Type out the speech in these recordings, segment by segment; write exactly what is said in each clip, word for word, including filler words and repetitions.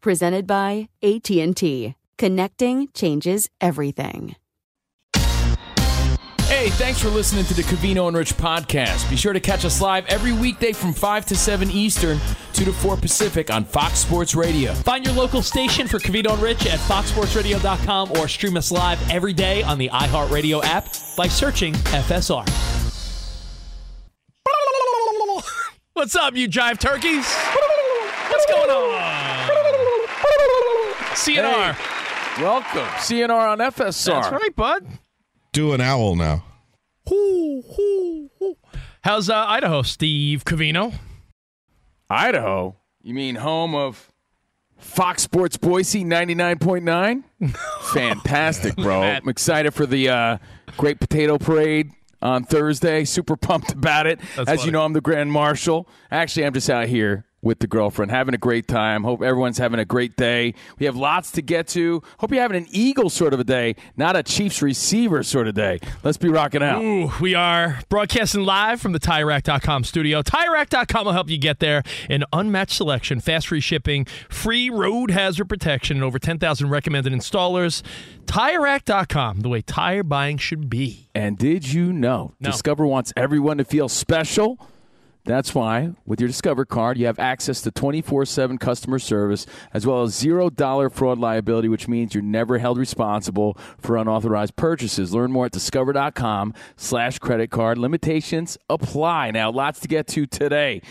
Presented by A T and T. Connecting changes everything. Hey, thanks for listening to the Covino and Rich podcast. Be sure to catch us live every weekday from five to seven Eastern, two to four Pacific on Fox Sports Radio. Find your local station for Covino and Rich at fox sports radio dot com or stream us live every day on the iHeartRadio app by searching F S R. What's up, you jive turkeys? What's going on? C and R. Hey, welcome. C and R on F S R. That's right, bud. Do an owl now. Hoo, hoo, hoo. How's uh, Idaho, Steve Covino? Idaho? You mean home of Fox Sports Boise ninety-nine point nine? Fantastic, bro. I'm excited for the uh, Great Potato Parade on Thursday. Super pumped about it. That's As funny. You know, I'm the Grand Marshal. Actually, I'm just out here with the girlfriend, having a great time. Hope everyone's having a great day. We have lots to get to. Hope you're having an Eagles sort of a day, not a Chiefs receiver sort of day. Let's be rocking out. Ooh, we are broadcasting live from the tire rack dot com studio. tire rack dot com will help you get there. An unmatched selection, fast free shipping, free road hazard protection, and over ten thousand recommended installers. tire rack dot com, the way tire buying should be. And did you know no. Discover wants everyone to feel special? That's why, with your Discover card, you have access to twenty-four seven customer service, as well as zero dollars fraud liability, which means you're never held responsible for unauthorized purchases. Learn more at discover.com slash credit card. Limitations apply. Now, lots to get to today.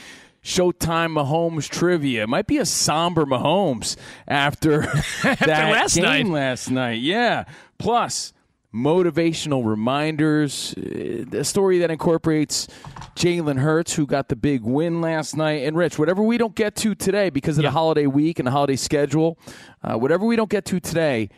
Showtime Mahomes trivia. It might be a somber Mahomes after, after that last game night. last night. Yeah. Plus, motivational reminders, a story that incorporates Jalen Hurts, who got the big win last night. And, Rich, whatever we don't get to today because of yeah. the holiday week and the holiday schedule, uh, whatever we don't get to today,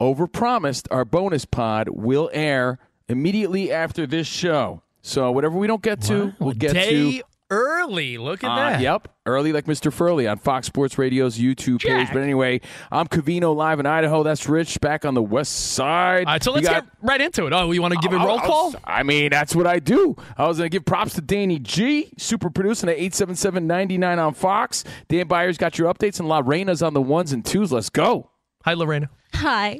overpromised, our bonus pod will air immediately after this show. So whatever we don't get to, wow. we'll get Day- to. Early, look at uh, that. Yep, early like Mister Furley on Fox Sports Radio's YouTube Jack. page. But anyway, I'm Covino live in Idaho. That's Rich back on the west side. All right, so let's got, get right into it. Oh, you want to give it roll I'll, call? I'll, I mean, that's what I do. I was going to give props to Danny G, super producing at eight seven seven ninety-nine on Fox. Dan Byers got your updates, and Lorena's on the ones and twos. Let's go. Hi, Lorena. Hi.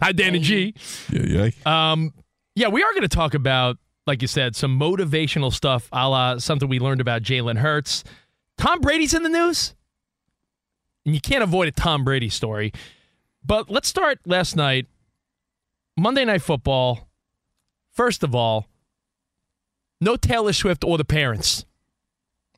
Hi, Danny G. Yeah, yeah. Um, yeah, we are going to talk about, like you said, some motivational stuff, a la something we learned about Jalen Hurts. Tom Brady's in the news, and you can't avoid a Tom Brady story. But let's start last night, Monday Night Football. First of all, no Taylor Swift or the parents.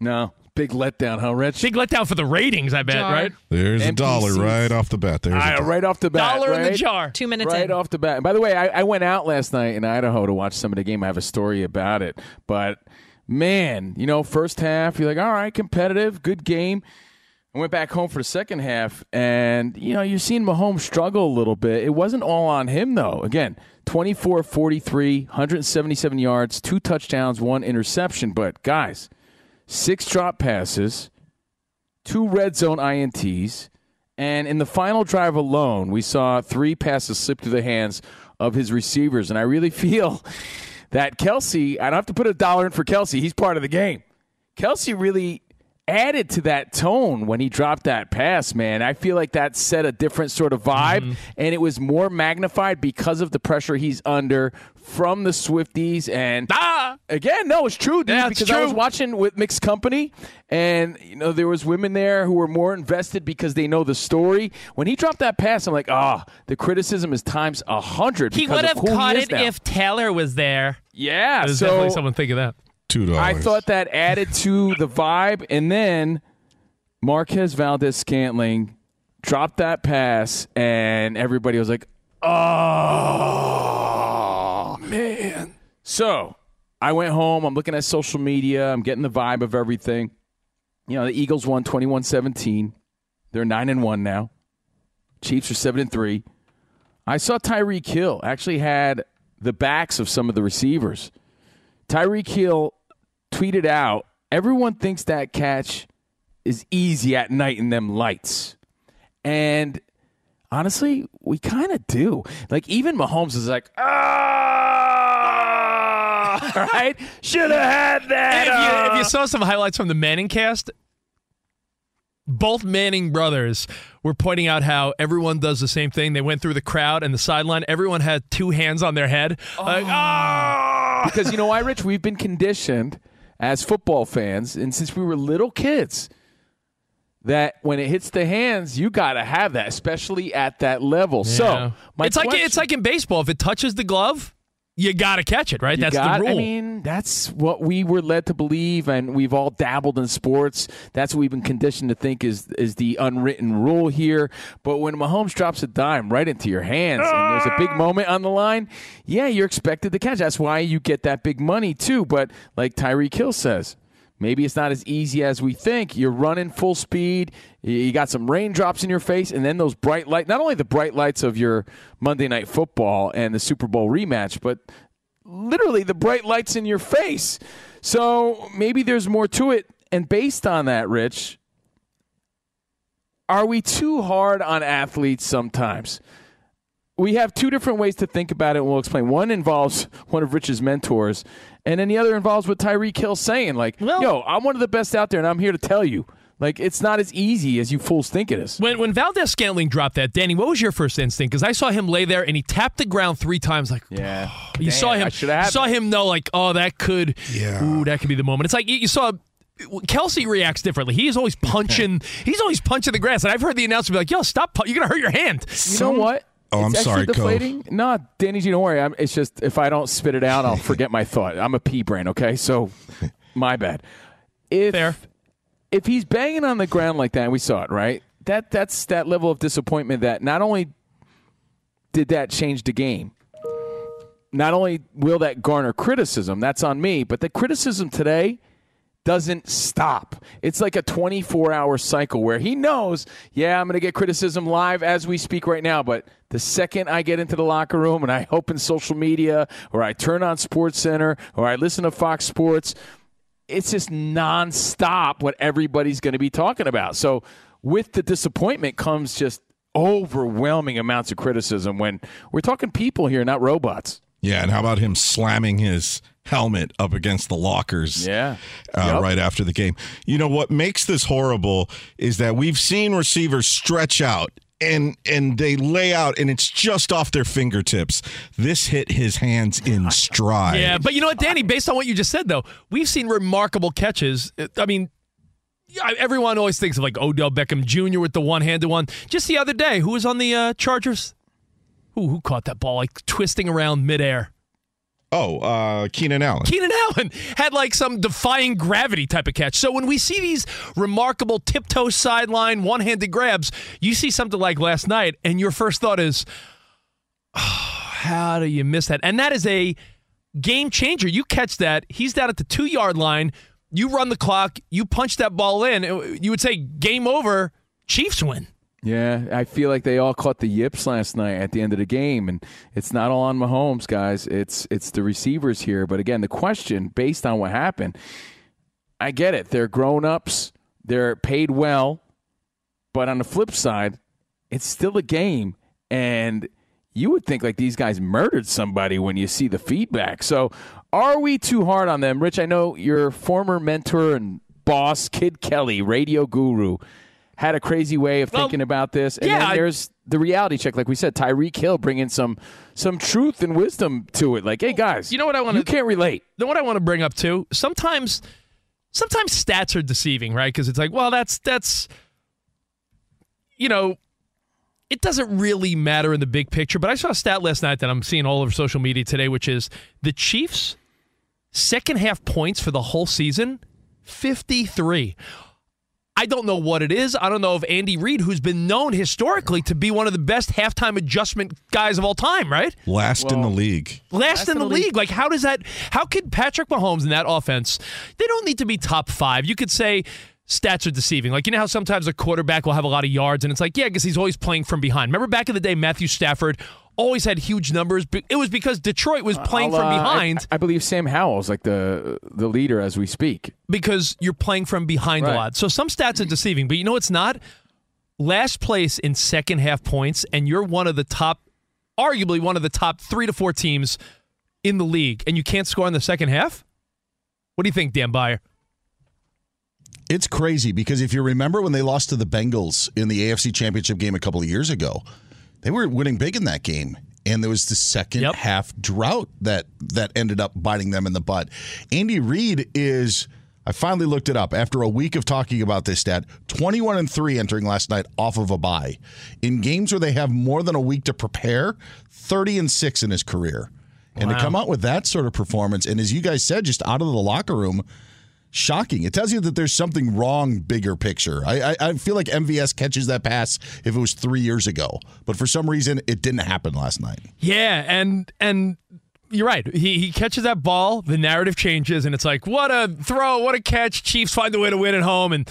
No. Big letdown, huh, Rich? Big letdown for the ratings, I bet, jar. right? There's N P Cs. A dollar right off the bat. There's I, a right off the bat. Dollar right? in the jar. Two minutes right in. Right off the bat. And by the way, I, I went out last night in Idaho to watch some of the game. I have a story about it. But, man, you know, first half, you're like, all right, competitive, good game. I went back home for the second half, and, you know, you're seeing Mahomes struggle a little bit. It wasn't all on him, though. Again, twenty-four forty-three, one hundred seventy-seven yards, two touchdowns, one interception. But, guys, six drop passes, two red zone I N Ts, and in the final drive alone, we saw three passes slip through the hands of his receivers. And I really feel that Kelsey, I don't have to put a dollar in for Kelsey. He's part of the game. Kelsey really added to that tone when he dropped that pass, man. I feel like that set a different sort of vibe, mm-hmm. and it was more magnified because of the pressure he's under from the Swifties. And ah! again, no, it's true, dude, yeah, because true. I was watching with mixed company, and you know there was women there who were more invested because they know the story. When he dropped that pass, I'm like, ah, oh, the criticism is times a hundred. He would have caught it now. If Taylor was there. Yeah, there's so, definitely someone thinking that. two dollars. I thought that added to the vibe, and then Marquez Valdes-Scantling dropped that pass, and everybody was like, oh, man. So I went home. I'm looking at social media. I'm getting the vibe of everything. You know, the Eagles won twenty-one seventeen. They're nine and one now. Chiefs are seven and three. I saw Tyreek Hill actually had the backs of some of the receivers. Tyreek Hill tweeted out, everyone thinks that catch is easy at night in them lights. And honestly, we kind of do. Like, even Mahomes is like, ah, right? Should have had that. If you, if you saw some highlights from the Manning cast, both Manning brothers were pointing out how everyone does the same thing. They went through the crowd and the sideline. Everyone had two hands on their head. Oh. Like, ah. Because, you know why, Rich? We've been conditioned as football fans, and since we were little kids, that when it hits the hands, you got to have that, especially at that level. Yeah. So my it's, question, like, it's like in baseball. If it touches the glove, you got to catch it, right? That's got, the rule. I mean, that's what we were led to believe, and we've all dabbled in sports. That's what we've been conditioned to think is, is the unwritten rule here. But when Mahomes drops a dime right into your hands, ah! and there's a big moment on the line, yeah, you're expected to catch. That's why you get that big money, too. But like Tyreek Hill says, maybe it's not as easy as we think. You're running full speed. You got some raindrops in your face, and then those bright lights, not only the bright lights of your Monday Night Football and the Super Bowl rematch, but literally the bright lights in your face. So maybe there's more to it. And based on that, Rich, are we too hard on athletes sometimes? We have two different ways to think about it, and we'll explain. One involves one of Rich's mentors, and then the other involves what Tyreek Hill saying, like, well, yo, I'm one of the best out there, and I'm here to tell you. Like, it's not as easy as you fools think it is. When when Valdes-Scantling dropped that, Danny, what was your first instinct? Because I saw him lay there, and he tapped the ground three times. Like, yeah, oh, you damn, saw him, you saw him know, like, oh, that could, yeah. ooh, that could be the moment. It's like you, you saw Kelsey reacts differently. He's always punching. He's always punching the grass. And I've heard the announcer be like, yo, stop. Pu- you're going to hurt your hand. You Some- know what? Oh, it's I'm sorry, deflating. No, Danny, you don't worry. I'm, it's just if I don't spit it out, I'll forget my thought. I'm a pea brain, okay? So, my bad. If, Fair. If he's banging on the ground like that, and we saw it, right? That That's that level of disappointment that not only did that change the game, not only will that garner criticism, that's on me, but the criticism today doesn't stop. It's like a twenty-four hour cycle where he knows, yeah, I'm going to get criticism live as we speak right now, but the second I get into the locker room and I open social media or I turn on SportsCenter or I listen to Fox Sports, it's just nonstop what everybody's going to be talking about. So with the disappointment comes just overwhelming amounts of criticism when we're talking people here, not robots. Yeah, and how about him slamming his helmet up against the lockers yeah. uh, yep. right after the game? You know, what makes this horrible is that we've seen receivers stretch out, and and they lay out, and it's just off their fingertips. This hit his hands in stride. Yeah, but you know what, Danny, based on what you just said, though, we've seen remarkable catches. I mean, everyone always thinks of, like, Odell Beckham Junior with the one-handed one. Just the other day, who was on the uh, Chargers? Ooh, who caught that ball, like, twisting around midair? Oh, uh, Keenan Allen. Keenan Allen had, like, some defying gravity type of catch. So when we see these remarkable tiptoe sideline, one-handed grabs, you see something like last night, and your first thought is, oh, how do you miss that? And that is a game changer. You catch that. He's down at the two-yard line. You run the clock. You punch that ball in. You would say, game over, Chiefs win. Yeah, I feel like they all caught the yips last night at the end of the game, and it's not all on Mahomes, guys. It's it's the receivers here. But again, the question, based on what happened, I get it. They're grown-ups. They're paid well, but on the flip side, it's still a game. And you would think like these guys murdered somebody when you see the feedback. So are we too hard on them? Rich, I know your former mentor and boss, Kid Kelly, radio guru, had a crazy way of well, thinking about this. And yeah, then there's the reality check. Like we said, Tyreek Hill bringing some some truth and wisdom to it. Like, hey, guys, you know what I want? You can't relate. You know what I want to bring up, too? Sometimes sometimes stats are deceiving, right? Because it's like, well, that's that's, you know, it doesn't really matter in the big picture. But I saw a stat last night that I'm seeing all over social media today, which is the Chiefs' second half points for the whole season, fifty-three. I don't know what it is. I don't know if Andy Reid, who's been known historically to be one of the best halftime adjustment guys of all time, right? Last well, in the league. Last, last in the, in the league. league. Like, how does that, how could Patrick Mahomes in that offense, they don't need to be top five. You could say stats are deceiving. Like, you know how sometimes a quarterback will have a lot of yards, and it's like, yeah, because he's always playing from behind. Remember back in the day, Matthew Stafford always had huge numbers. But it was because Detroit was playing uh, from behind. I, I believe Sam Howell's like the the leader as we speak. Because you're playing from behind right. a lot. So some stats are deceiving, but you know it's not? Last place in second half points, and you're one of the top, arguably one of the top three to four teams in the league, and you can't score in the second half? What do you think, Dan Byer? It's crazy because if you remember when they lost to the Bengals in the A F C Championship game a couple of years ago, they were winning big in that game, and there was the second yep. half drought that that ended up biting them in the butt. Andy Reid is, I finally looked it up, after a week of talking about this stat, twenty-one and three entering last night off of a bye. In games where they have more than a week to prepare, thirty and six in his career. And wow. to come out with that sort of performance, and as you guys said, just out of the locker room, shocking. It tells you that there's something wrong, bigger picture. I, I I feel like M V S catches that pass if it was three years ago. But for some reason, it didn't happen last night. Yeah, and and you're right. He he catches that ball, the narrative changes, and it's like, what a throw, what a catch. Chiefs find a way to win at home, and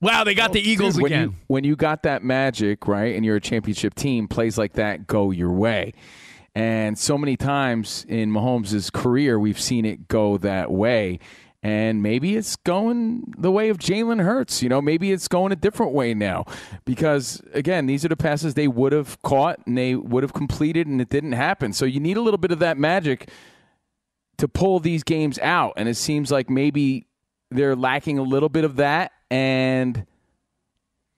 wow, they got well, the Eagles dude, when again. You, when you got that magic, right, and you're a championship team, plays like that go your way. And so many times in Mahomes' career, we've seen it go that way. And maybe it's going the way of Jalen Hurts. You know, maybe it's going a different way now because, again, these are the passes they would have caught and they would have completed, and it didn't happen. So you need a little bit of that magic to pull these games out. And it seems like maybe they're lacking a little bit of that and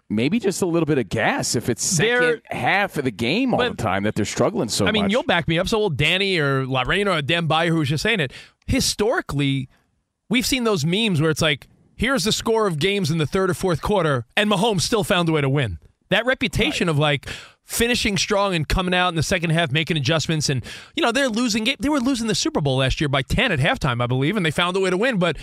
maybe just a little bit of gas if it's second they're, half of the game all but, the time that they're struggling so much. I mean, much. You'll back me up. So old Danny or Lorraine or Dan Byer, who was just saying it, historically – we've seen those memes where it's like, here's the score of games in the third or fourth quarter, and Mahomes still found a way to win. That reputation right. of like finishing strong and coming out in the second half, making adjustments, and you know they're losing game. They were losing the Super Bowl last year by ten at halftime, I believe, and they found a way to win. But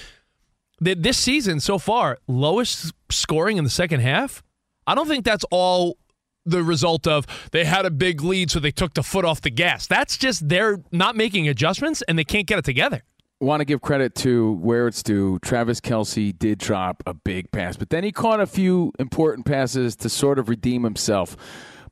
th- this season so far, lowest scoring in the second half. I don't think that's all the result of they had a big lead, so they took the foot off the gas. That's just they're not making adjustments, and they can't get it together. Want to give credit to where it's due. Travis Kelce did drop a big pass, but then he caught a few important passes to sort of redeem himself.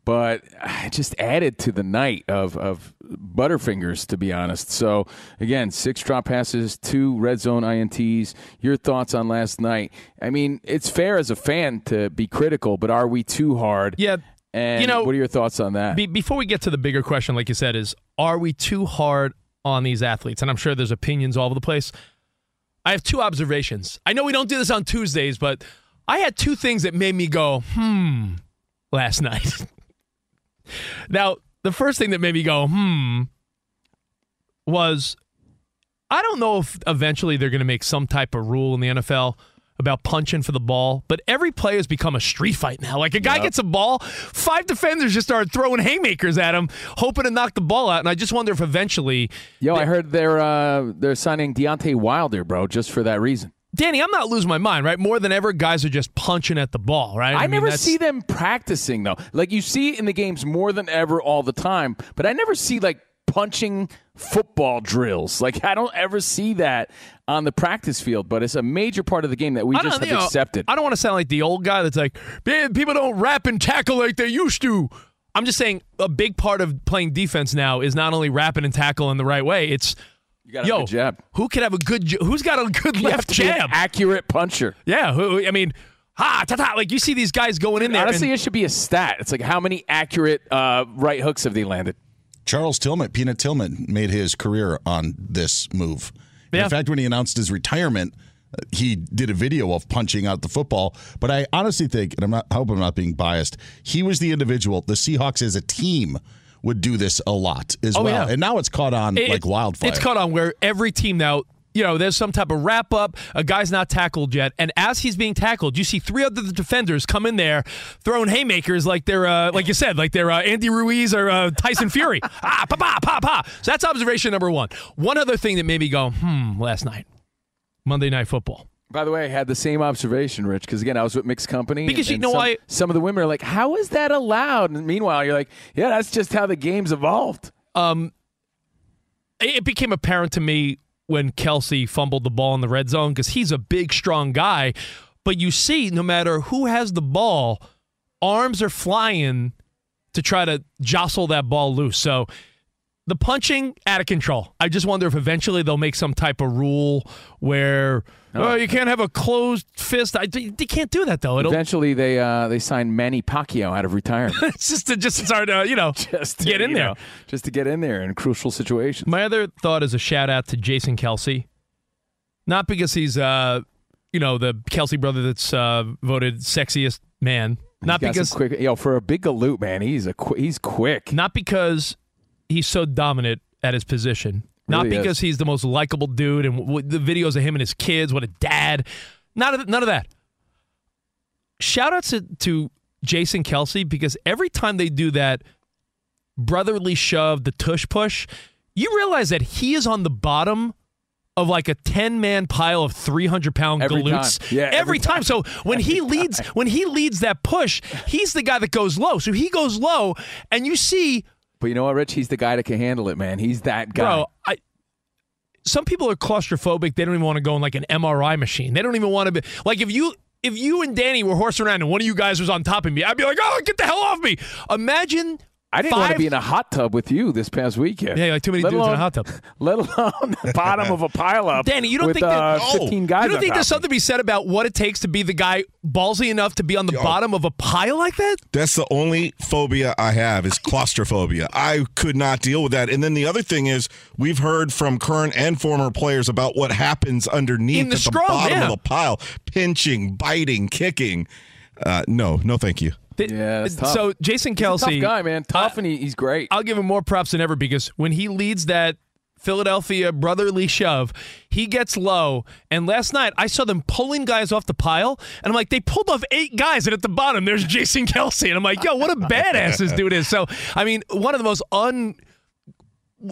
But it just added to the night of, of Butterfingers, to be honest. So, again, six drop passes, two red zone I N Ts. Your thoughts on last night? I mean, it's fair as a fan to be critical, but are we too hard? Yeah. And you know, what are your thoughts on that? Be- before we get to the bigger question, like you said, is are we too hard on these athletes? And I'm sure there's opinions all over the place. I have two observations. I know we don't do this on Tuesdays, but I had two things that made me go, hmm, last night. Now, the first thing that made me go, hmm, was I don't know if eventually they're going to make some type of rule in the N F L about punching for the ball, but every play has become a street fight now. Like a guy yep. gets a ball, five defenders just started throwing haymakers at him, hoping to knock the ball out. And I just wonder if eventually... Yo, they- I heard they're uh, they're signing Deontay Wilder, bro, just for that reason. Danny, I'm not losing my mind, right? More than ever, guys are just punching at the ball, right? I, I mean, never that's... see them practicing, though. Like, you see it in the games more than ever all the time, but I never see, like, punching football drills. Like, I don't ever see that on the practice field, but it's a major part of the game that we just have you know, accepted. I don't want to sound like the old guy that's like, man, people don't rap and tackle like they used to. I'm just saying a big part of playing defense now is not only rapping and tackling the right way, it's, you gotta yo, have a jab. Who could have a good, who's got a good you left jab? Accurate puncher. Yeah, who, I mean, ha, ta-ta. Like, you see these guys going in there. Honestly, and- it should be a stat. It's like how many accurate uh, right hooks have they landed? Charles Tillman, Peanut Tillman, made his career on this move. Yeah. In fact, when he announced his retirement, he did a video of punching out the football. But I honestly think, and I'm not, I hope I'm not being biased, he was the individual. The Seahawks as a team would do this a lot as oh, well. Yeah. And now it's caught on it, like wildfire. It's caught on where every team now, you know, there's some type of wrap-up. A guy's not tackled yet. And as he's being tackled, you see three other defenders come in there throwing haymakers like they're, uh, like you said, like they're uh, Andy Ruiz or uh, Tyson Fury. Ah, pa, pa, pa, pa. So that's observation number one. One other thing that made me go, hmm, last night. Monday Night Football. By the way, I had the same observation, Rich, because, again, I was with mixed company. Because and, you know why? Some, some of the women are like, how is that allowed? And meanwhile, you're like, yeah, that's just how the game's evolved. Um, it became apparent to me when Kelsey fumbled the ball in the red zone because he's a big, strong guy. But you see, no matter who has the ball, arms are flying to try to jostle that ball loose. So the punching, out of control. I just wonder if eventually they'll make some type of rule where oh, you can't have a closed fist. I, they can't do that, though. It'll, eventually they uh, they signed Manny Pacquiao out of retirement. It's just to just start, uh, you know, just to, get in there. Know, just to get in there in crucial situations. My other thought is a shout-out to Jason Kelce. Not because he's, uh, you know, the Kelce brother that's uh, voted sexiest man. Not because quick, you know, for a big galoot, man, he's a qu- he's quick. Not because he's so dominant at his position. Not really because is. he's the most likable dude and w- the videos of him and his kids, what a dad. None of, none of that. Shout out to, to Jason Kelce because every time they do that brotherly shove, the tush push, you realize that he is on the bottom of like a ten-man pile of three hundred pound every galoots time. Yeah, every, every time. time. So when every he leads time. when he leads that push, he's the guy that goes low. So he goes low and you see... But you know what, Rich? He's the guy that can handle it, man. He's that guy. Bro, I, some people are claustrophobic. They don't even want to go in like an M R I machine. They don't even want to be like if you if you and Danny were horsing around and one of you guys was on top of me, I'd be like, oh, get the hell off me. Imagine I didn't five, want to be in a hot tub with you this past weekend. Yeah, like too many let dudes alone, in a hot tub. Let alone the bottom of a pileup. Danny, you don't with, think that, uh, oh, fifteen guys. You don't think there's something to be said about what it takes to be the guy ballsy enough to be on the Yo, bottom of a pile like that? That's the only phobia I have is claustrophobia. I could not deal with that. And then the other thing is we've heard from current and former players about what happens underneath the at scrum, the bottom yeah. of the pile, pinching, biting, kicking. Uh, no, no, thank you. Yeah, so Jason Kelce, he's a tough guy, man, tough, uh, and he, he's great. I'll give him more props than ever because when he leads that Philadelphia brotherly shove, he gets low. And last night, I saw them pulling guys off the pile, and I'm like, they pulled off eight guys, and at the bottom, there's Jason Kelce, and I'm like, yo, what a badass this dude is. So, I mean, one of the most un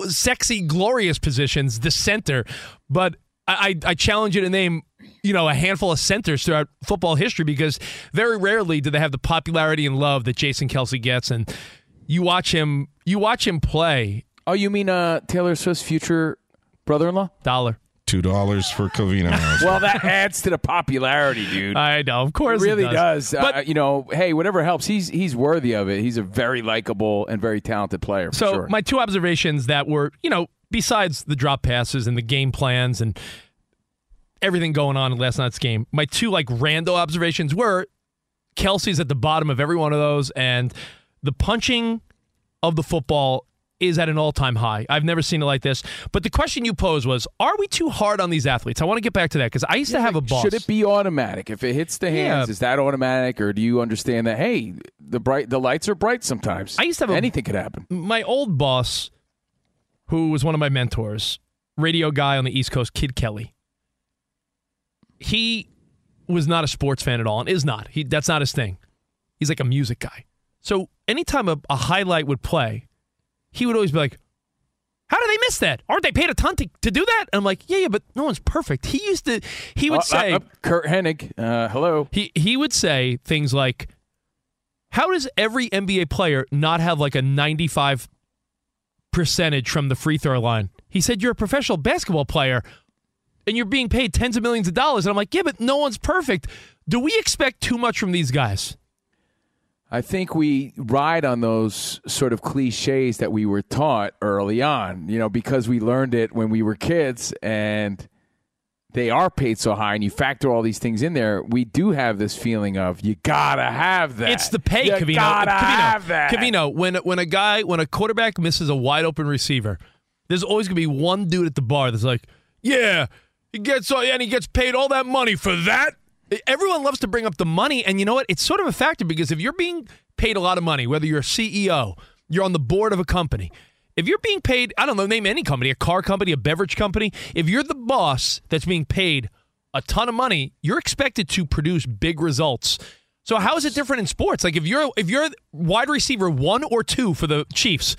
sexy, glorious positions, the center, but. I, I challenge you to name, you know, a handful of centers throughout football history because very rarely do they have the popularity and love that Jason Kelce gets. And you watch him, you watch him play. Oh, you mean uh, Taylor Swift's future brother-in-law? Dollar. Two dollars for Covino. Well, that adds to the popularity, dude. I know, of course, it really it does. does. But uh, you know, hey, whatever helps. He's he's worthy of it. He's a very likable and very talented player. For so sure. My two observations that were, you know. Besides the drop passes and the game plans and everything going on in last night's game, my two like rando observations were Kelce's at the bottom of every one of those, and the punching of the football is at an all-time high. I've never seen it like this. But the question you posed was, are we too hard on these athletes? I want to get back to that because I used yeah, to have like, a boss. Should it be automatic? If it hits the hands, yeah. is that automatic, or do you understand that, hey, the bright the lights are bright sometimes? I used to have Anything a, could happen. My old boss, who was one of my mentors, radio guy on the East Coast, Kid Kelly. He was not a sports fan at all, and is not. He That's not his thing. He's like a music guy. So anytime a, a highlight would play, he would always be like, how did they miss that? Aren't they paid a ton to, to do that? And I'm like, yeah, yeah, but no one's perfect. He used to, he would uh, say. Uh, uh, Kurt Hennig, uh, hello. He He would say things like, how does every N B A player not have like a ninety-five percentage from the free throw line? He said, you're a professional basketball player and you're being paid tens of millions of dollars. And I'm like, yeah, but no one's perfect. Do we expect too much from these guys? I think we ride on those sort of cliches that we were taught early on, you know, because we learned it when we were kids. And they are paid so high and you factor all these things in there, we do have this feeling of you gotta have that. It's the pay, you Covino. Gotta Covino. Have that. Covino, when when a guy, when a quarterback misses a wide open receiver, there's always gonna be one dude at the bar that's like, yeah, he gets all, and he gets paid all that money for that. Everyone loves to bring up the money, and you know what? It's sort of a factor because if you're being paid a lot of money, whether you're a C E O, you're on the board of a company. If you're being paid, I don't know, name any company, a car company, a beverage company. If you're the boss that's being paid a ton of money, you're expected to produce big results. So how is it different in sports? Like if you're if you're wide receiver one or two for the Chiefs,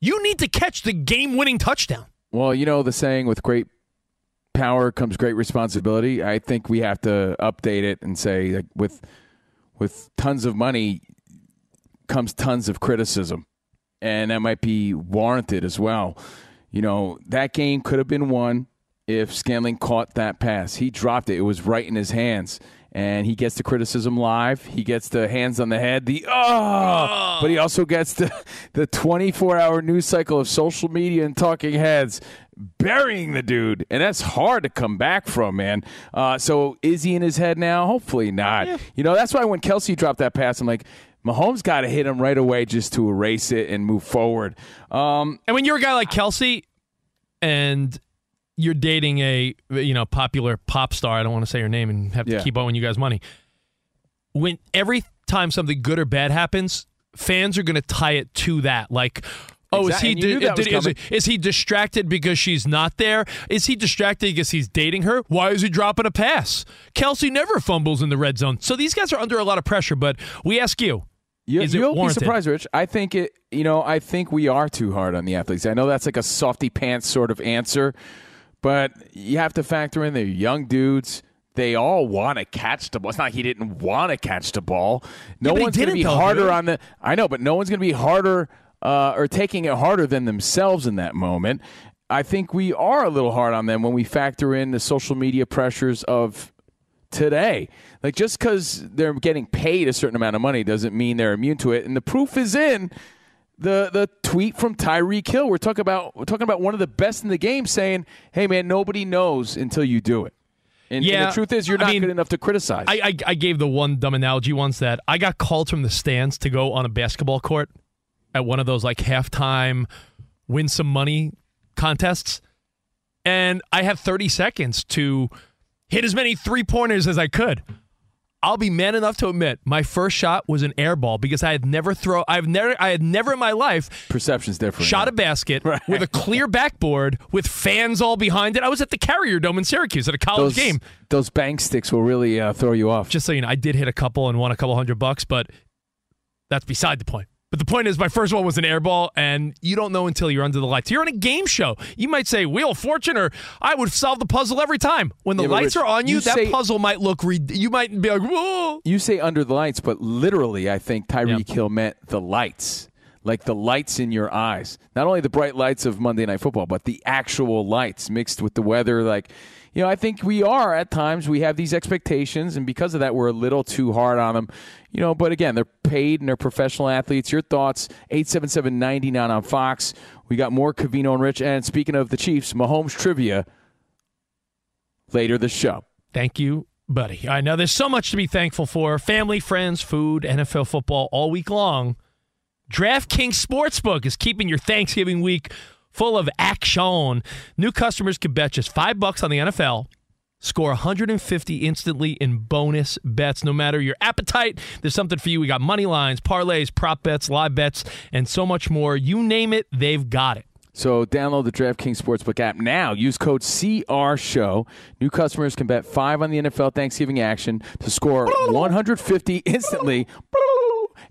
you need to catch the game-winning touchdown. Well, you know the saying, with great power comes great responsibility. I think we have to update it and say like, with with tons of money comes tons of criticism. And that might be warranted as well. You know, that game could have been won if Scantling caught that pass. He dropped it. It was right in his hands. And he gets the criticism live. He gets the hands on the head. The oh! But he also gets the, the twenty-four hour news cycle of social media and talking heads burying the dude. And that's hard to come back from, man. Uh, so is he in his head now? Hopefully not. Yeah. You know, that's why when Kelsey dropped that pass, I'm like, Mahomes got to hit him right away just to erase it and move forward. Um, and when you're a guy like Kelsey and you're dating a you know popular pop star, I don't want to say her name and have to yeah. keep owing you guys money. When every time something good or bad happens, fans are going to tie it to that. Like, oh, exactly. is he di- did, is, is he distracted because she's not there? Is he distracted because he's dating her? Why is he dropping a pass? Kelsey never fumbles in the red zone. So these guys are under a lot of pressure, but we ask you, You, Is you'll be surprised, Rich. I think it. You know, I think we are too hard on the athletes. I know that's like a softy pants sort of answer, but you have to factor in they're young dudes. They all want to catch the ball. It's not like he didn't want to catch the ball. No yeah, one's going to be harder you. on the. I know, but no one's going to be harder uh, or taking it harder than themselves in that moment. I think we are a little hard on them when we factor in the social media pressures of today. Like, just because they're getting paid a certain amount of money doesn't mean they're immune to it. And the proof is in the the tweet from Tyreek Hill. We're talking about we're talking about one of the best in the game saying, hey, man, nobody knows until you do it. And, yeah, and the truth is you're not I mean, good enough to criticize. I, I, I gave the one dumb analogy once that I got called from the stands to go on a basketball court at one of those, like, halftime win some money contests. And I had thirty seconds to hit as many three-pointers as I could. I'll be man enough to admit my first shot was an air ball because I had never throw. I've never. I had never in my life. Perception's different. Shot a basket right. with a clear backboard with fans all behind it. I was at the Carrier Dome in Syracuse at a college those, game. Those bank sticks will really uh, throw you off. Just so you know, I did hit a couple and won a couple hundred bucks, but that's beside the point. But the point is, my first one was an air ball, and you don't know until you're under the lights. You're on a game show. You might say, Wheel of Fortune, or I would solve the puzzle every time. When the yeah, lights Rich, are on you, you that say, puzzle might look re- – you might be like, whoa. You say under the lights, but literally I think Tyreek yeah. Hill meant the lights, like the lights in your eyes. Not only the bright lights of Monday Night Football, but the actual lights mixed with the weather. Like, you know, I think we are at times. We have these expectations, and because of that, we're a little too hard on them. You know, but again, they're paid and they're professional athletes. Your thoughts, eight seven seven, nine nine on Fox. We got more Covino and Rich. And speaking of the Chiefs, Mahomes trivia later this show. Thank you, buddy. I know there's so much to be thankful for. Family, friends, food, N F L football all week long. DraftKings Sportsbook is keeping your Thanksgiving week full of action. New customers can bet just five bucks on the N F L, score one hundred fifty instantly in bonus bets. No matter your appetite, there's something for you. We got money lines, parlays, prop bets, live bets, and so much more. You name it, they've got it. So download the DraftKings Sportsbook app now. Use code C R show. New customers can bet five on the N F L Thanksgiving action to score one hundred fifty instantly.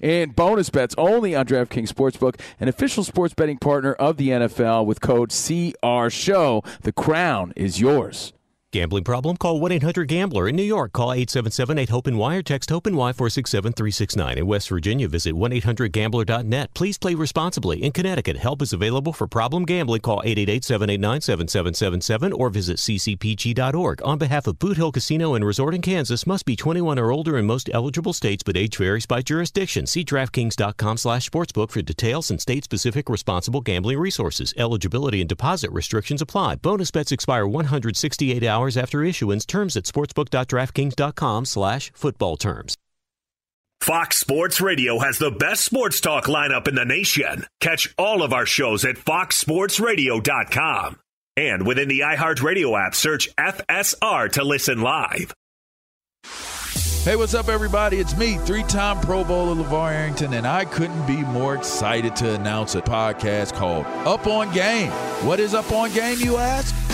And bonus bets only on DraftKings Sportsbook, an official sports betting partner of the N F L with code C R show. The crown is yours. Gambling problem? Call one eight hundred gambler. In New York, call eight seven seven, eight, hope N Y or text HOPE-NY four six seven, three six nine. In West Virginia, visit one eight hundred gambler dot net. Please play responsibly. In Connecticut, help is available for problem gambling. Call eight eight eight, seven eight nine, seven seven seven seven or visit c c p g dot org. On behalf of Boot Hill Casino and Resort in Kansas, must be twenty-one or older in most eligible states, but age varies by jurisdiction. See DraftKings dot com slash sportsbook for details and state-specific responsible gambling resources. Eligibility and deposit restrictions apply. Bonus bets expire one hundred sixty-eight hours hours after issuance. Terms at sportsbook.draftkings dot com slash football terms. Fox Sports Radio has the best sports talk lineup in the nation. Catch all of our shows at fox sports radio dot com. And within the iHeartRadio app, search F S R to listen live. Hey, what's up, everybody? It's me, three-time Pro Bowler LeVar Arrington, and I couldn't be more excited to announce a podcast called Up on Game. What is Up on Game, you ask?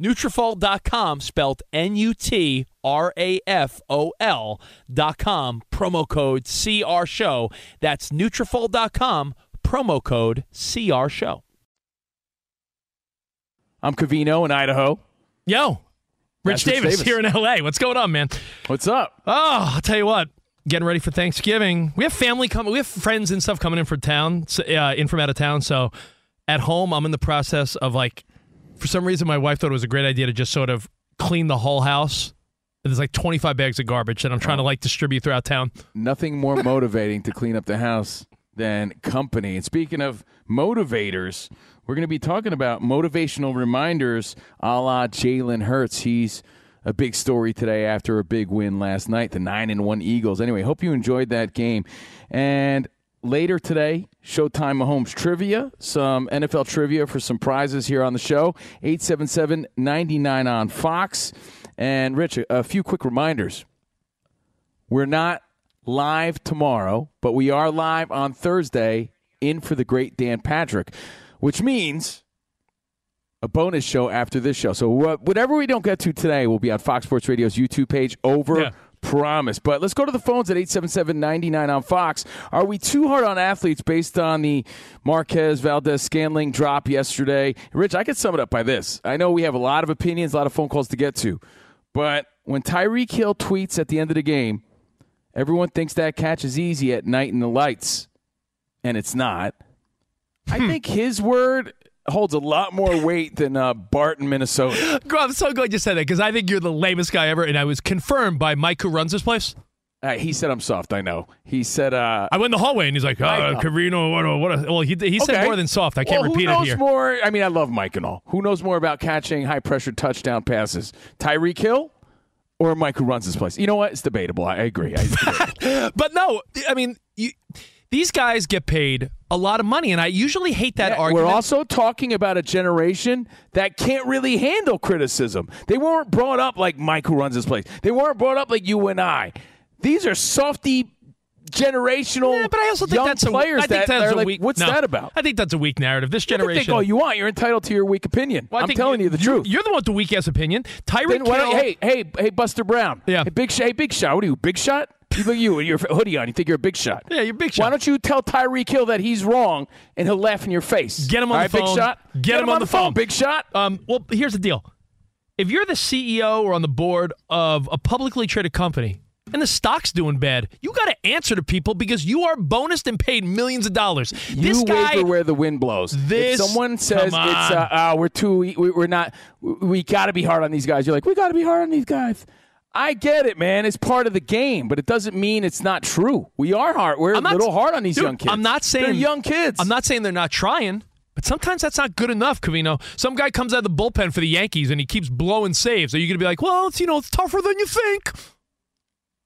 Nutrafol dot com, spelled N U T R A F O L dot com, promo code C R S H O W. That's Nutrafol dot com. Promo code C R S H O W. I'm Covino in Idaho. Yo, Rich Davis, Rich Davis here in L A. What's going on, man? What's up? Oh, I'll tell you what. Getting ready for Thanksgiving. We have family coming. We have friends and stuff coming in from town, uh, in from out of town. So at home, I'm in the process of, like, for some reason, my wife thought it was a great idea to just sort of clean the whole house. There's like twenty-five bags of garbage that I'm trying oh. to like distribute throughout town. Nothing more motivating to clean up the house than company. And speaking of motivators, we're going to be talking about motivational reminders a la Jalen Hurts. He's a big story today after a big win last night, the nine and one Eagles. Anyway, hope you enjoyed that game. And later today, Showtime Mahomes trivia, some N F L trivia for some prizes here on the show, eight seven seven, nine nine on Fox. And, Rich, a few quick reminders. We're not live tomorrow, but we are live on Thursday in for the great Dan Patrick, which means a bonus show after this show. So whatever we don't get to today will be on Fox Sports Radio's YouTube page over yeah. Promise. But let's go to the phones at eight seven seven, nine nine on Fox. Are we too hard on athletes based on the Marquez Valdes-Scantling drop yesterday? Rich, I could sum it up by this. I know we have a lot of opinions, a lot of phone calls to get to. But when Tyreek Hill tweets at the end of the game, everyone thinks that catch is easy at night in the lights. and it's not, I think his word holds a lot more weight than uh, Barton, Minnesota. I'm so glad you said that because I think you're the lamest guy ever, and I was confirmed by Mike who runs this place. Uh, he said I'm soft, I know. He said... Uh, I went in the hallway, and he's like, oh, Carino, what a... What a. Well, he, he said okay. more than soft. I can't well, repeat it here. Who knows more... I mean, I love Mike and all. Who knows more about catching high-pressure touchdown passes? Tyreek Hill or Mike who runs this place? You know what? It's debatable. I agree. I agree. But no, I mean... You, These guys get paid a lot of money, and I usually hate that yeah, argument. We're also talking about a generation that can't really handle criticism. They weren't brought up like Mike who runs this place. They weren't brought up like you and I. These are softy, generational, yeah, but I also think young that's players a, I think that that's a like, weak, what's no, that about? I think that's a weak narrative. This generation. You can think all you want. You're entitled to your weak opinion. Well, I'm telling you, you the truth. You're the one with the weak-ass opinion. Tyreek Hill. Hey, hey, hey, Buster Brown. Yeah. Hey, Big, hey, Big Shot. What are you, Big Shot? You look at you with your hoodie on. You think you're a big shot. Yeah, you're a big shot. Why don't you tell Tyreek Hill that he's wrong, and he'll laugh in your face? Get him on All the right, phone. Big shot. Get, Get him, him on, on the phone. phone. Big shot. Um, well, here's the deal. If you're the C E O or on the board of a publicly traded company, and the stock's doing bad, you got to answer to people because you are bonused and paid millions of dollars. You this guy, waver where the wind blows. This, if someone says, it's, uh, uh, we're too, we, we're not, we, we got to be hard on these guys. You're like, we got to be hard on these guys. I get it, man. It's part of the game, but it doesn't mean it's not true. We are hard. We're a little hard on these dude, young kids. I'm not saying they're young kids. I'm not saying they're not trying, but sometimes that's not good enough, Covino. Some guy comes out of the bullpen for the Yankees and he keeps blowing saves. Are you going to be like, well, it's you know, it's tougher than you think?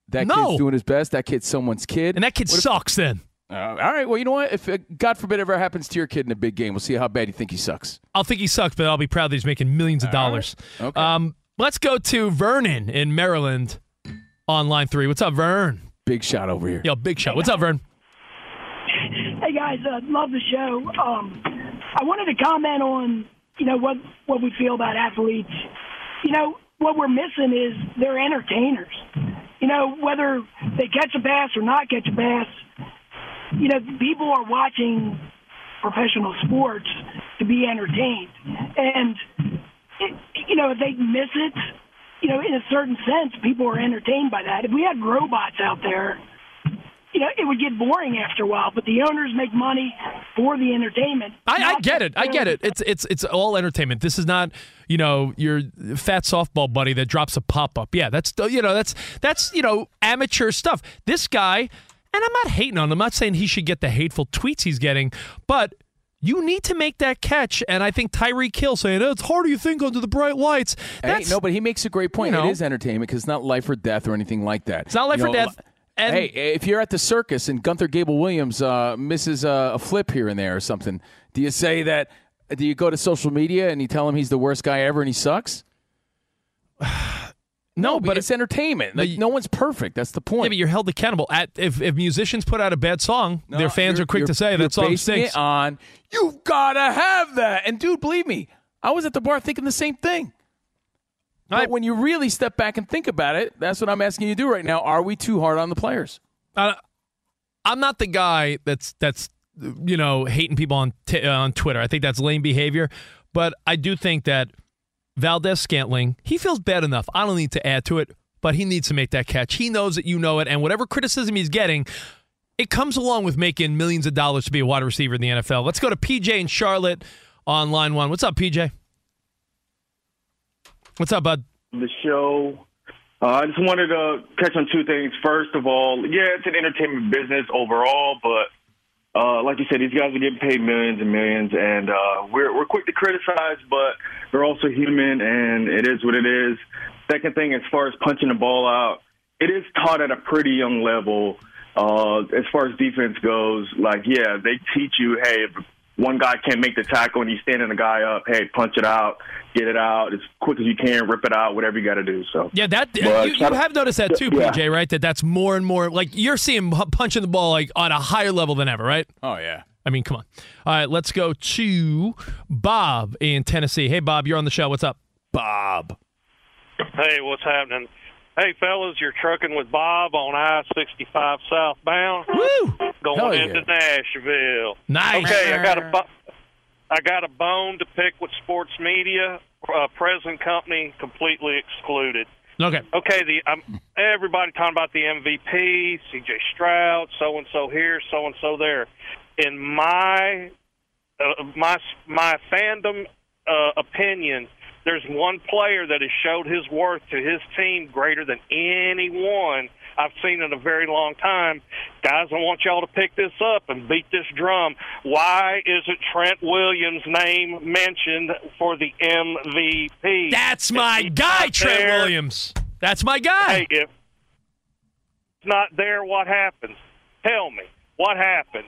That no. kid's doing his best. That kid's someone's kid, and that kid what sucks. If, then uh, all right. Well, you know what? If uh, God forbid ever happens to your kid in a big game, we'll see how bad you think he sucks. I'll think he sucks, but I'll be proud that he's making millions of all dollars. Right. Okay. Um, Let's go to Vernon in Maryland on line three. What's up, Vern? Big shot over here. Yo, big shot. What's up, Vern? Hey, guys. Uh, love the show. Um, I wanted to comment on, you know, what, what we feel about athletes. You know, what we're missing is they're entertainers. You know, whether they catch a pass or not catch a pass, you know, people are watching professional sports to be entertained. And... It, you know, if they miss it, you know, in a certain sense, people are entertained by that. If we had robots out there, you know, it would get boring after a while. But the owners make money for the entertainment. I, I get it. I get it. It's it's it's all entertainment. This is not, you know, your fat softball buddy that drops a pop up. Yeah, that's you know that's that's you know amateur stuff. This guy, and I'm not hating on him. I'm not saying he should get the hateful tweets he's getting, but. You need to make that catch, and I think Tyreek Hill saying, oh, it's harder you think under the bright lights. That's, hey, no, but he makes a great point. You know, it is entertainment because it's not life or death or anything like that. It's not life you or know, death. And hey, if you're at the circus and Gunther Gable-Williams uh, misses a, a flip here and there or something, do you say that – do you go to social media and you tell him he's the worst guy ever and he sucks? No, but it's entertainment. Like, no one's perfect. That's the point. Yeah, but you're held accountable. At, if, if musicians put out a bad song, no, their fans are quick to say that song stinks. On, you've got to have that. And, dude, believe me, I was at the bar thinking the same thing. But I, when you really step back and think about it, that's what I'm asking you to do right now. Are we too hard on the players? Uh, I'm not the guy that's, that's you know, hating people on, t- on Twitter. I think that's lame behavior. But I do think that Valdes-Scantling, he feels bad enough. I don't need to add to it, but he needs to make that catch. He knows that you know it, and whatever criticism he's getting, it comes along with making millions of dollars to be a wide receiver in the N F L. Let's go to P J in Charlotte on line one. What's up, P J? What's up, bud? The show. Uh, I just wanted to catch on two things. First of all, yeah, it's an entertainment business overall, but Uh, like you said, these guys are getting paid millions and millions, and uh, we're we're quick to criticize, but they're also human, and it is what it is. Second thing, as far as punching the ball out, it is taught at a pretty young level. Uh, as far as defense goes, like, yeah, they teach you, hey, if one guy can't make the tackle and he's standing the guy up, hey, punch it out, get it out as quick as you can, rip it out, whatever you got to do. So yeah, that but, you, you have noticed that too, yeah. P J, right? That that's more and more like you're seeing punching the ball like on a higher level than ever, right? Oh yeah. I mean, come on. All right, let's go to Bob in Tennessee. Hey, Bob, you're on the show. What's up, Bob? Hey, what's happening? Hey, fellas, you're trucking with Bob on I sixty-five southbound. Woo! Going Hell into yeah. Nashville. Nice. Okay, I got a, bu- I got a bone to pick with sports media. Uh, present company completely excluded. Okay. Okay, the um, everybody talking about the M V P, C J Stroud, so-and-so here, so-and-so there. in my uh, my my fandom uh, opinion, there's one player that has showed his worth to his team greater than anyone I've seen in a very long time. Guys, I want y'all to pick this up and beat this drum. Why isn't Trent Williams' name mentioned for the M V P? That's my guy, Trent there, Williams. That's my guy. Hey, if it's not there, what happens? Tell me. What happens?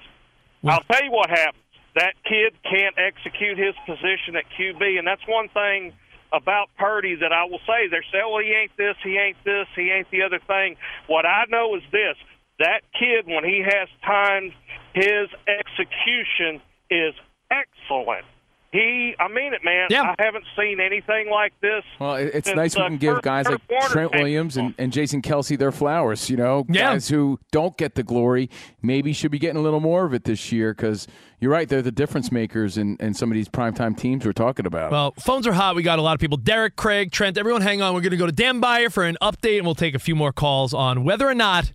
Well, I'll tell you what happens. That kid can't execute his position at Q B, and that's one thing about Purdy that I will say. They're saying, well, he ain't this, he ain't this, he ain't the other thing. What I know is this. That kid, when he has time, his execution is excellent. He, I mean it, man. Yeah. I haven't seen anything like this. Well, it's since, nice we can uh, give guys like Trent Williams and, and Jason Kelce their flowers, you know, yeah. guys who don't get the glory maybe should be getting a little more of it this year because you're right, they're the difference makers in, in some of these primetime teams we're talking about. Well, phones are hot. We got a lot of people. Derek, Craig, Trent, everyone hang on. We're going to go to Dan Byer for an update, and we'll take a few more calls on whether or not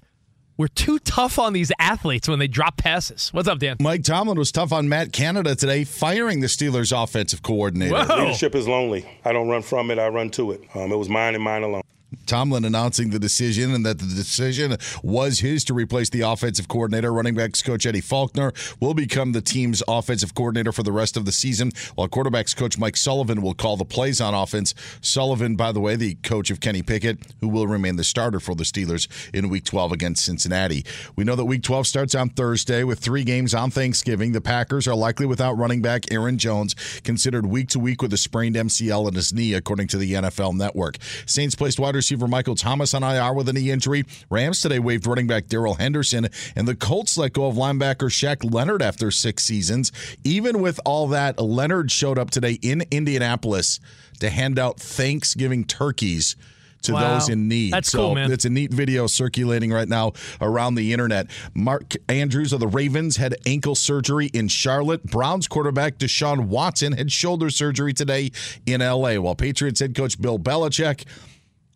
we're too tough on these athletes when they drop passes. What's up, Dan? Mike Tomlin was tough on Matt Canada today, firing the Steelers' offensive coordinator. Whoa. Leadership is lonely. I don't run from it. I run to it. Um, it was mine and mine alone. Tomlin announcing the decision and that the decision was his to replace the offensive coordinator. Running backs coach Eddie Faulkner will become the team's offensive coordinator for the rest of the season, while quarterbacks coach Mike Sullivan will call the plays on offense. Sullivan, by the way, the coach of Kenny Pickett, who will remain the starter for the Steelers in Week twelve against Cincinnati. We know that Week twelve starts on Thursday with three games on Thanksgiving. The Packers are likely without running back Aaron Jones, considered week to week with a sprained M C L in his knee, according to the N F L Network. Saints placed wide receiver Michael Thomas on I R with a knee injury. Rams today waived running back Darrell Henderson, and the Colts let go of linebacker Shaq Leonard after six seasons. Even with all that, Leonard showed up today in Indianapolis to hand out Thanksgiving turkeys to wow. those in need. That's so cool, man. It's a neat video circulating right now around the internet. Mark Andrews of the Ravens had ankle surgery in Charlotte. Browns quarterback Deshaun Watson had shoulder surgery today in L A, while Patriots head coach Bill Belichick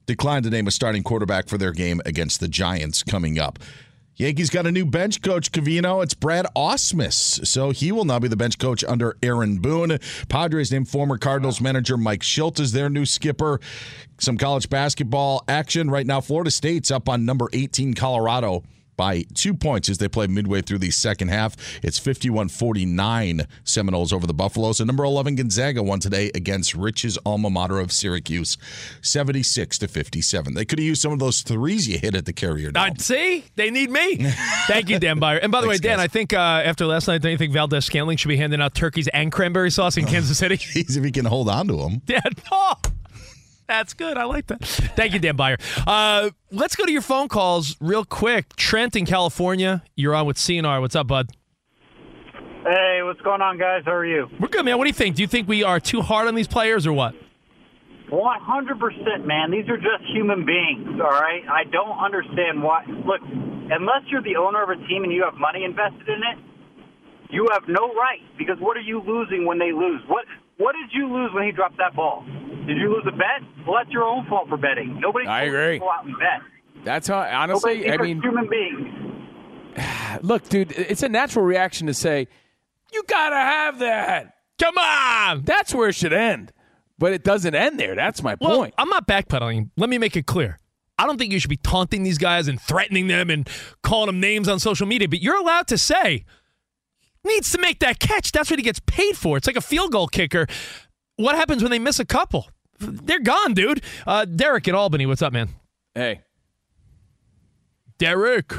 declined to name a starting quarterback for their game against the Giants coming up. Yankees got a new bench coach, Covino. It's Brad Ausmus. So he will now be the bench coach under Aaron Boone. Padres named former Cardinals manager Mike Schilt as their new skipper. Some college basketball action right now. Florida State's up on number eighteen Colorado by two points as they play midway through the second half. It's fifty-one forty-nine Seminoles over the Buffaloes. And number eleven Gonzaga won today against Rich's alma mater of Syracuse, seventy-six to fifty-seven. They could have used some of those threes you hit at the Carrier Dome. I'd see. They need me. Thank you, Dan Byer. And by the Thanks, way, Dan, guys. I think uh, after last night, don't you think Valdes-Scantling should be handing out turkeys and cranberry sauce in Kansas City? If he can hold on to them. Yeah, oh. That's good. I like that. Thank you, Dan Byer. Uh, let's go to your phone calls real quick. Trent in California, you're on with C and R. What's up, bud? Hey, what's going on, guys? How are you? We're good, man. What do you think? Do you think we are too hard on these players or what? one hundred percent, man. These are just human beings, all right? I don't understand why. Look, unless you're the owner of a team and you have money invested in it, you have no right, because what are you losing when they lose? What What did you lose when he dropped that ball? Did you lose a bet? Well, that's your own fault for betting. Nobody can go out and bet. That's how, honestly, Nobody, I mean. Human beings. Look, dude, it's a natural reaction to say, you got to have that. Come on. That's where it should end. But it doesn't end there. That's my well, point. I'm not backpedaling. Let me make it clear. I don't think you should be taunting these guys and threatening them and calling them names on social media. But you're allowed to say, needs to make that catch. That's what he gets paid for. It's like a field goal kicker. What happens when they miss a couple? They're gone, dude. Uh, Derek in Albany, what's up, man? Hey. Derek.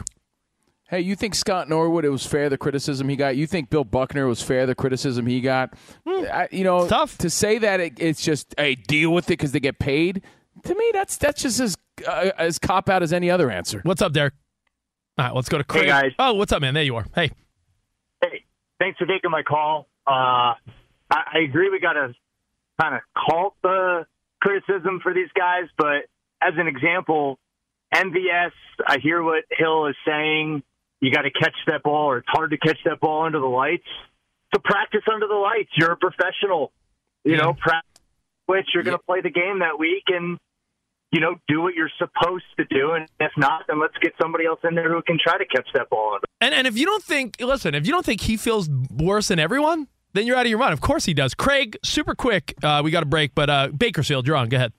Hey, you think Scott Norwood, it was fair, the criticism he got? You think Bill Buckner was fair, the criticism he got? Mm, I, you know, tough. To say that it, it's just, hey, deal with it because they get paid, to me, that's that's just as, uh, as cop-out as any other answer. What's up, Derek? All right, let's go to Craig. Hey, guys. Oh, what's up, man? There you are. Hey. Hey, thanks for taking my call. Uh, I, I agree we got to kind of call the criticism for these guys, but as an example, M V S, I hear what Hill is saying. You got to catch that ball, or it's hard to catch that ball under the lights. So practice under the lights. You're a professional. You yeah. know, practice which you're yeah. going to play the game that week, and you know, do what you're supposed to do. And if not, then let's get somebody else in there who can try to catch that ball. And and if you don't think, listen, if you don't think he feels worse than everyone, then you're out of your mind. Of course he does. Craig, super quick. Uh, we got a break, but uh, Bakersfield, you're on. Go ahead.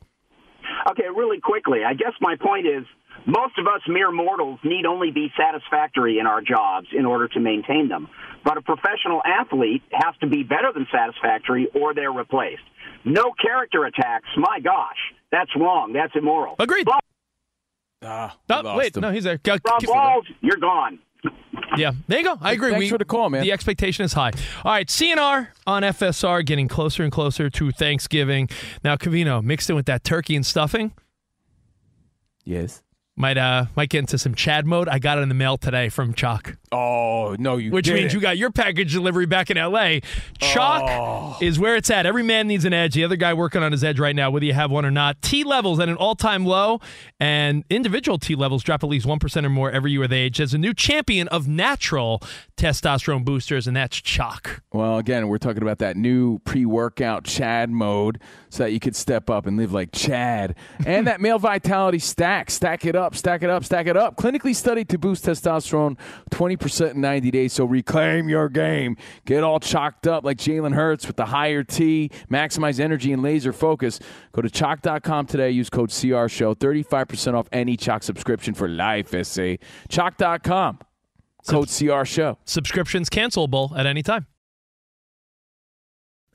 Okay, really quickly. I guess my point is most of us mere mortals need only be satisfactory in our jobs in order to maintain them. But a professional athlete has to be better than satisfactory or they're replaced. No character attacks. My gosh, that's wrong. That's immoral. Agreed. But- ah, oh, wait, him. no, he's there. Rob Walls, you're gone. Yeah, there you go. I agree. Thanks we, for the call, man. The expectation is high. All right, C and R on F S R, getting closer and closer to Thanksgiving. Now, Covino, mixed in with that turkey and stuffing. Yes. Might uh might get into some Chad mode. I got it in the mail today from Chalk. Oh, no, you Which didn't. means you got your package delivery back in L A. Chalk oh. is where it's at. Every man needs an edge. The other guy working on his edge right now, whether you have one or not. T levels at an all-time low, and individual T levels drop at least one percent or more every year with age. There's a new champion of natural testosterone boosters, and that's Chalk. Well, again, we're talking about that new pre-workout Chad mode so that you could step up and live like Chad. And that male vitality stack. Stack it up. Stack it up, stack it up. Clinically studied to boost testosterone twenty percent in ninety days, so reclaim your game. Get all chalked up like Jalen Hurts with the higher T, maximize energy and laser focus. Go to chalk dot com today. Use code C R show. thirty-five percent off any Chalk subscription for life, S A. Chalk dot com. Code C R show. Subscriptions cancelable at any time.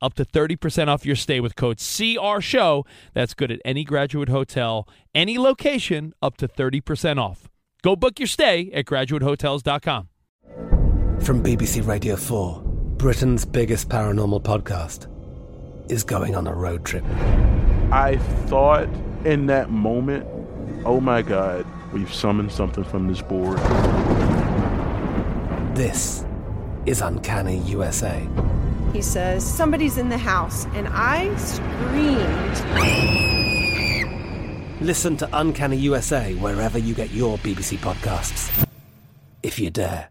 up to thirty percent off your stay with code C R show. That's good at any Graduate Hotel, any location, up to thirty percent off. Go book your stay at graduate hotels dot com. From B B C Radio four, Britain's biggest paranormal podcast is going on a road trip. I thought in that moment, oh my God, we've summoned something from this board. This is Uncanny U S A. He says, somebody's in the house, and I screamed. Listen to Uncanny U S A wherever you get your B B C podcasts, if you dare.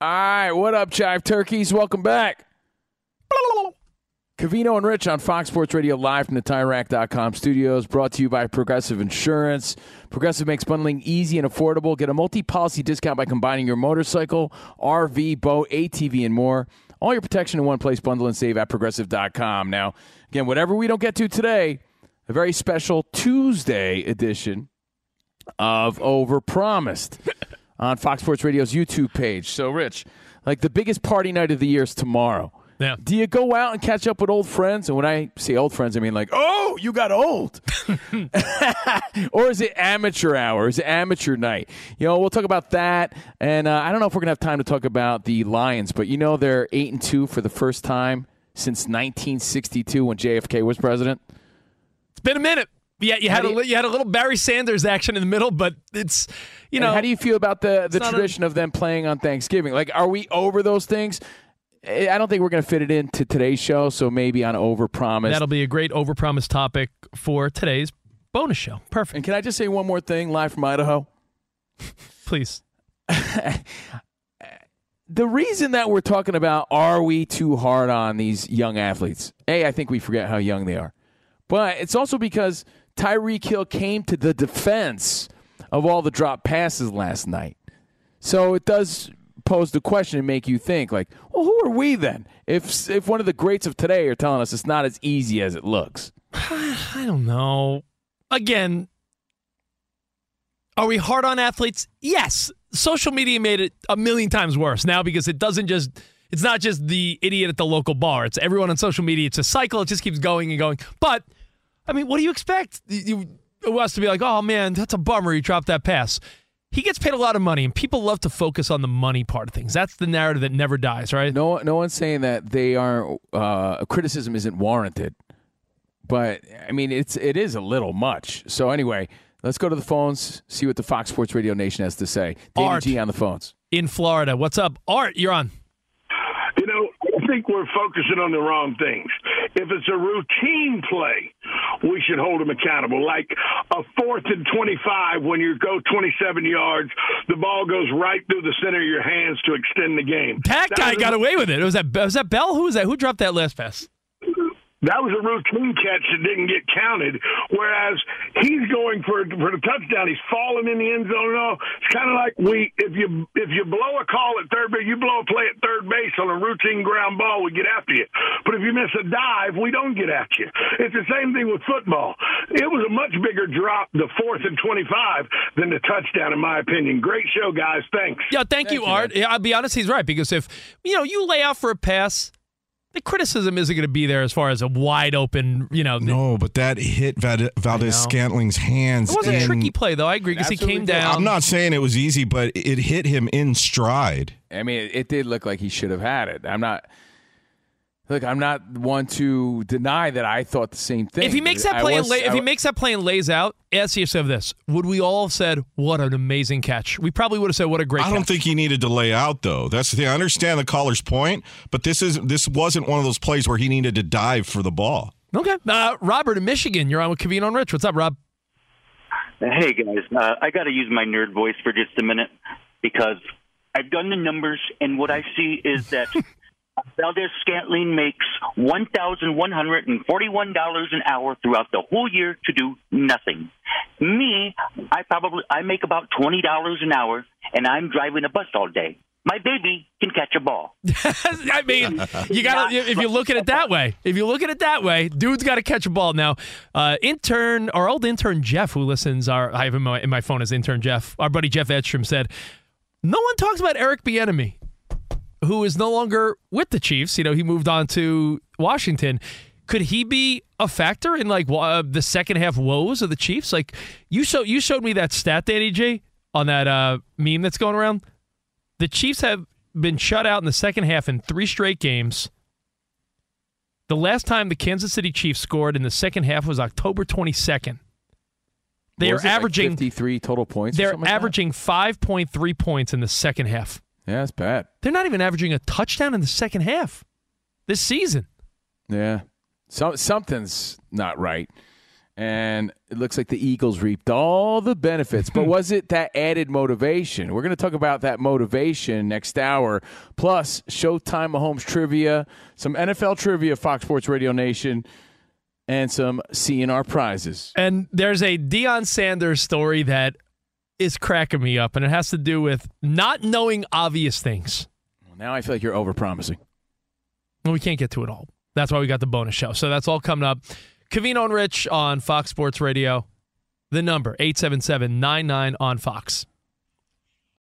All right, what up, Chive Turkeys? Welcome back. Covino and Rich on Fox Sports Radio live from the tire rack dot com studios, brought to you by Progressive Insurance. Progressive makes bundling easy and affordable. Get a multi-policy discount by combining your motorcycle, R V, boat, A T V, and more. All your protection in one place. Bundle and save at progressive dot com. Now, again, whatever we don't get to today, a very special Tuesday edition of Overpromised on Fox Sports Radio's YouTube page. So, Rich, like the biggest party night of the year is tomorrow. Yeah. Do you go out and catch up with old friends? And when I say old friends, I mean like, oh, you got old. Or is it amateur hour? Is it amateur night? You know, we'll talk about that. And uh, I don't know if we're going to have time to talk about the Lions, but you know they're eight and two for the first time since nineteen sixty-two when J F K was president. It's been a minute. Yeah, you had, a, you, you had a little Barry Sanders action in the middle, but it's, you know. How do you feel about the, the tradition a- of them playing on Thanksgiving? Like, are we over those things? I don't think we're going to fit it into today's show, so maybe on Overpromised. That'll be a great Overpromised topic for today's bonus show. Perfect. And can I just say one more thing live from Idaho? please. The reason that we're talking about, are we too hard on these young athletes? A, I think we forget how young they are. But it's also because Tyreek Hill came to the defense of all the drop passes last night. So it does pose the question and make you think, like, well, who are we then? If if one of the greats of today are telling us it's not as easy as it looks. I don't know. Again, are we hard on athletes? Yes. Social media made it a million times worse now because it doesn't just – it's not just the idiot at the local bar. It's everyone on social media. It's a cycle. It just keeps going and going. But, I mean, what do you expect? You us to be like, oh, man, that's a bummer he dropped that pass. He gets paid a lot of money, and people love to focus on the money part of things. That's the narrative that never dies, right? No, no one's saying that they aren't uh, – criticism isn't warranted. But, I mean, it's it is a little much. So, anyway – let's go to the phones, see what the Fox Sports Radio Nation has to say. Danny G on the phones. In Florida. What's up? Art, you're on. You know, I think we're focusing on the wrong things. If it's a routine play, we should hold them accountable. Like a fourth and twenty-five, when you go twenty-seven yards, the ball goes right through the center of your hands to extend the game. That, that guy got a- away with it. Was that, was that Bell? Who was that? Who dropped that last pass? That was a routine catch that didn't get counted, whereas he's going for for the touchdown. He's falling in the end zone and all. It's kind of like we if you if you blow a call at third base, you blow a play at third base on a routine ground ball, we get after you. But if you miss a dive, we don't get after you. It's the same thing with football. It was a much bigger drop, the fourth and twenty-five, than the touchdown, in my opinion. Great show, guys. Thanks. Yeah, thank, thank you, you, Art. Yeah, I'll be honest, he's right, because if you know you lay out for a pass, the criticism isn't going to be there as far as a wide open, you know. No, but that hit Valdes-Scantling's hands. It was a tricky play, though. I agree, because he came down. I'm not saying it was easy, but it hit him in stride. I mean, it did look like he should have had it. I'm not – look, I'm not one to deny that I thought the same thing. If he makes that play, was, and, lay, if he makes that play and lays out, ask yourself this. Would we all have said, what an amazing catch? We probably would have said, what a great catch. I don't think he needed to lay out, though. That's the thing. I understand the caller's point, but this is this wasn't one of those plays where he needed to dive for the ball. Okay. Uh, Robert in Michigan, you're on with Kavino and Rich. What's up, Rob? Hey, guys. Uh, I got to use my nerd voice for just a minute because I've done the numbers, and what I see is that Valdes-Scantling makes one thousand one hundred forty-one dollars an hour throughout the whole year to do nothing. Me, I probably I make about twenty dollars an hour, and I'm driving a bus all day. My baby can catch a ball. I mean, you got if you look at it that way. If you look at it that way, dude's got to catch a ball now. Uh, intern, our old intern Jeff, who listens, our I have him in my phone as intern Jeff. Our buddy Jeff Edstrom said, "No one talks about Eric Bieniemy, who is no longer with the Chiefs. You know, he moved on to Washington. Could he be a factor in, like, uh, the second half woes of the Chiefs? Like, you, show, you showed me that stat, Danny J, on that uh, meme that's going around. The Chiefs have been shut out in the second half in three straight games. The last time the Kansas City Chiefs scored in the second half was October twenty-second. They are averaging like fifty-three total points. They're like averaging five point three points in the second half. Yeah, that's bad. They're not even averaging a touchdown in the second half this season. Yeah. So, something's not right. And it looks like the Eagles reaped all the benefits. But was it that added motivation? We're going to talk about that motivation next hour. Plus, Showtime Mahomes trivia, some N F L trivia, Fox Sports Radio Nation, and some C and R prizes. And there's a Deion Sanders story that is cracking me up, and it has to do with not knowing obvious things. Well, now I feel like you're overpromising. Well, we can't get to it all. That's why we got the bonus show. So that's all coming up. Covino and Rich on Fox Sports Radio. The number, eight seven seven, nine nine on Fox.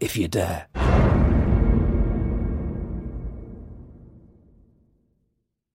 If you dare.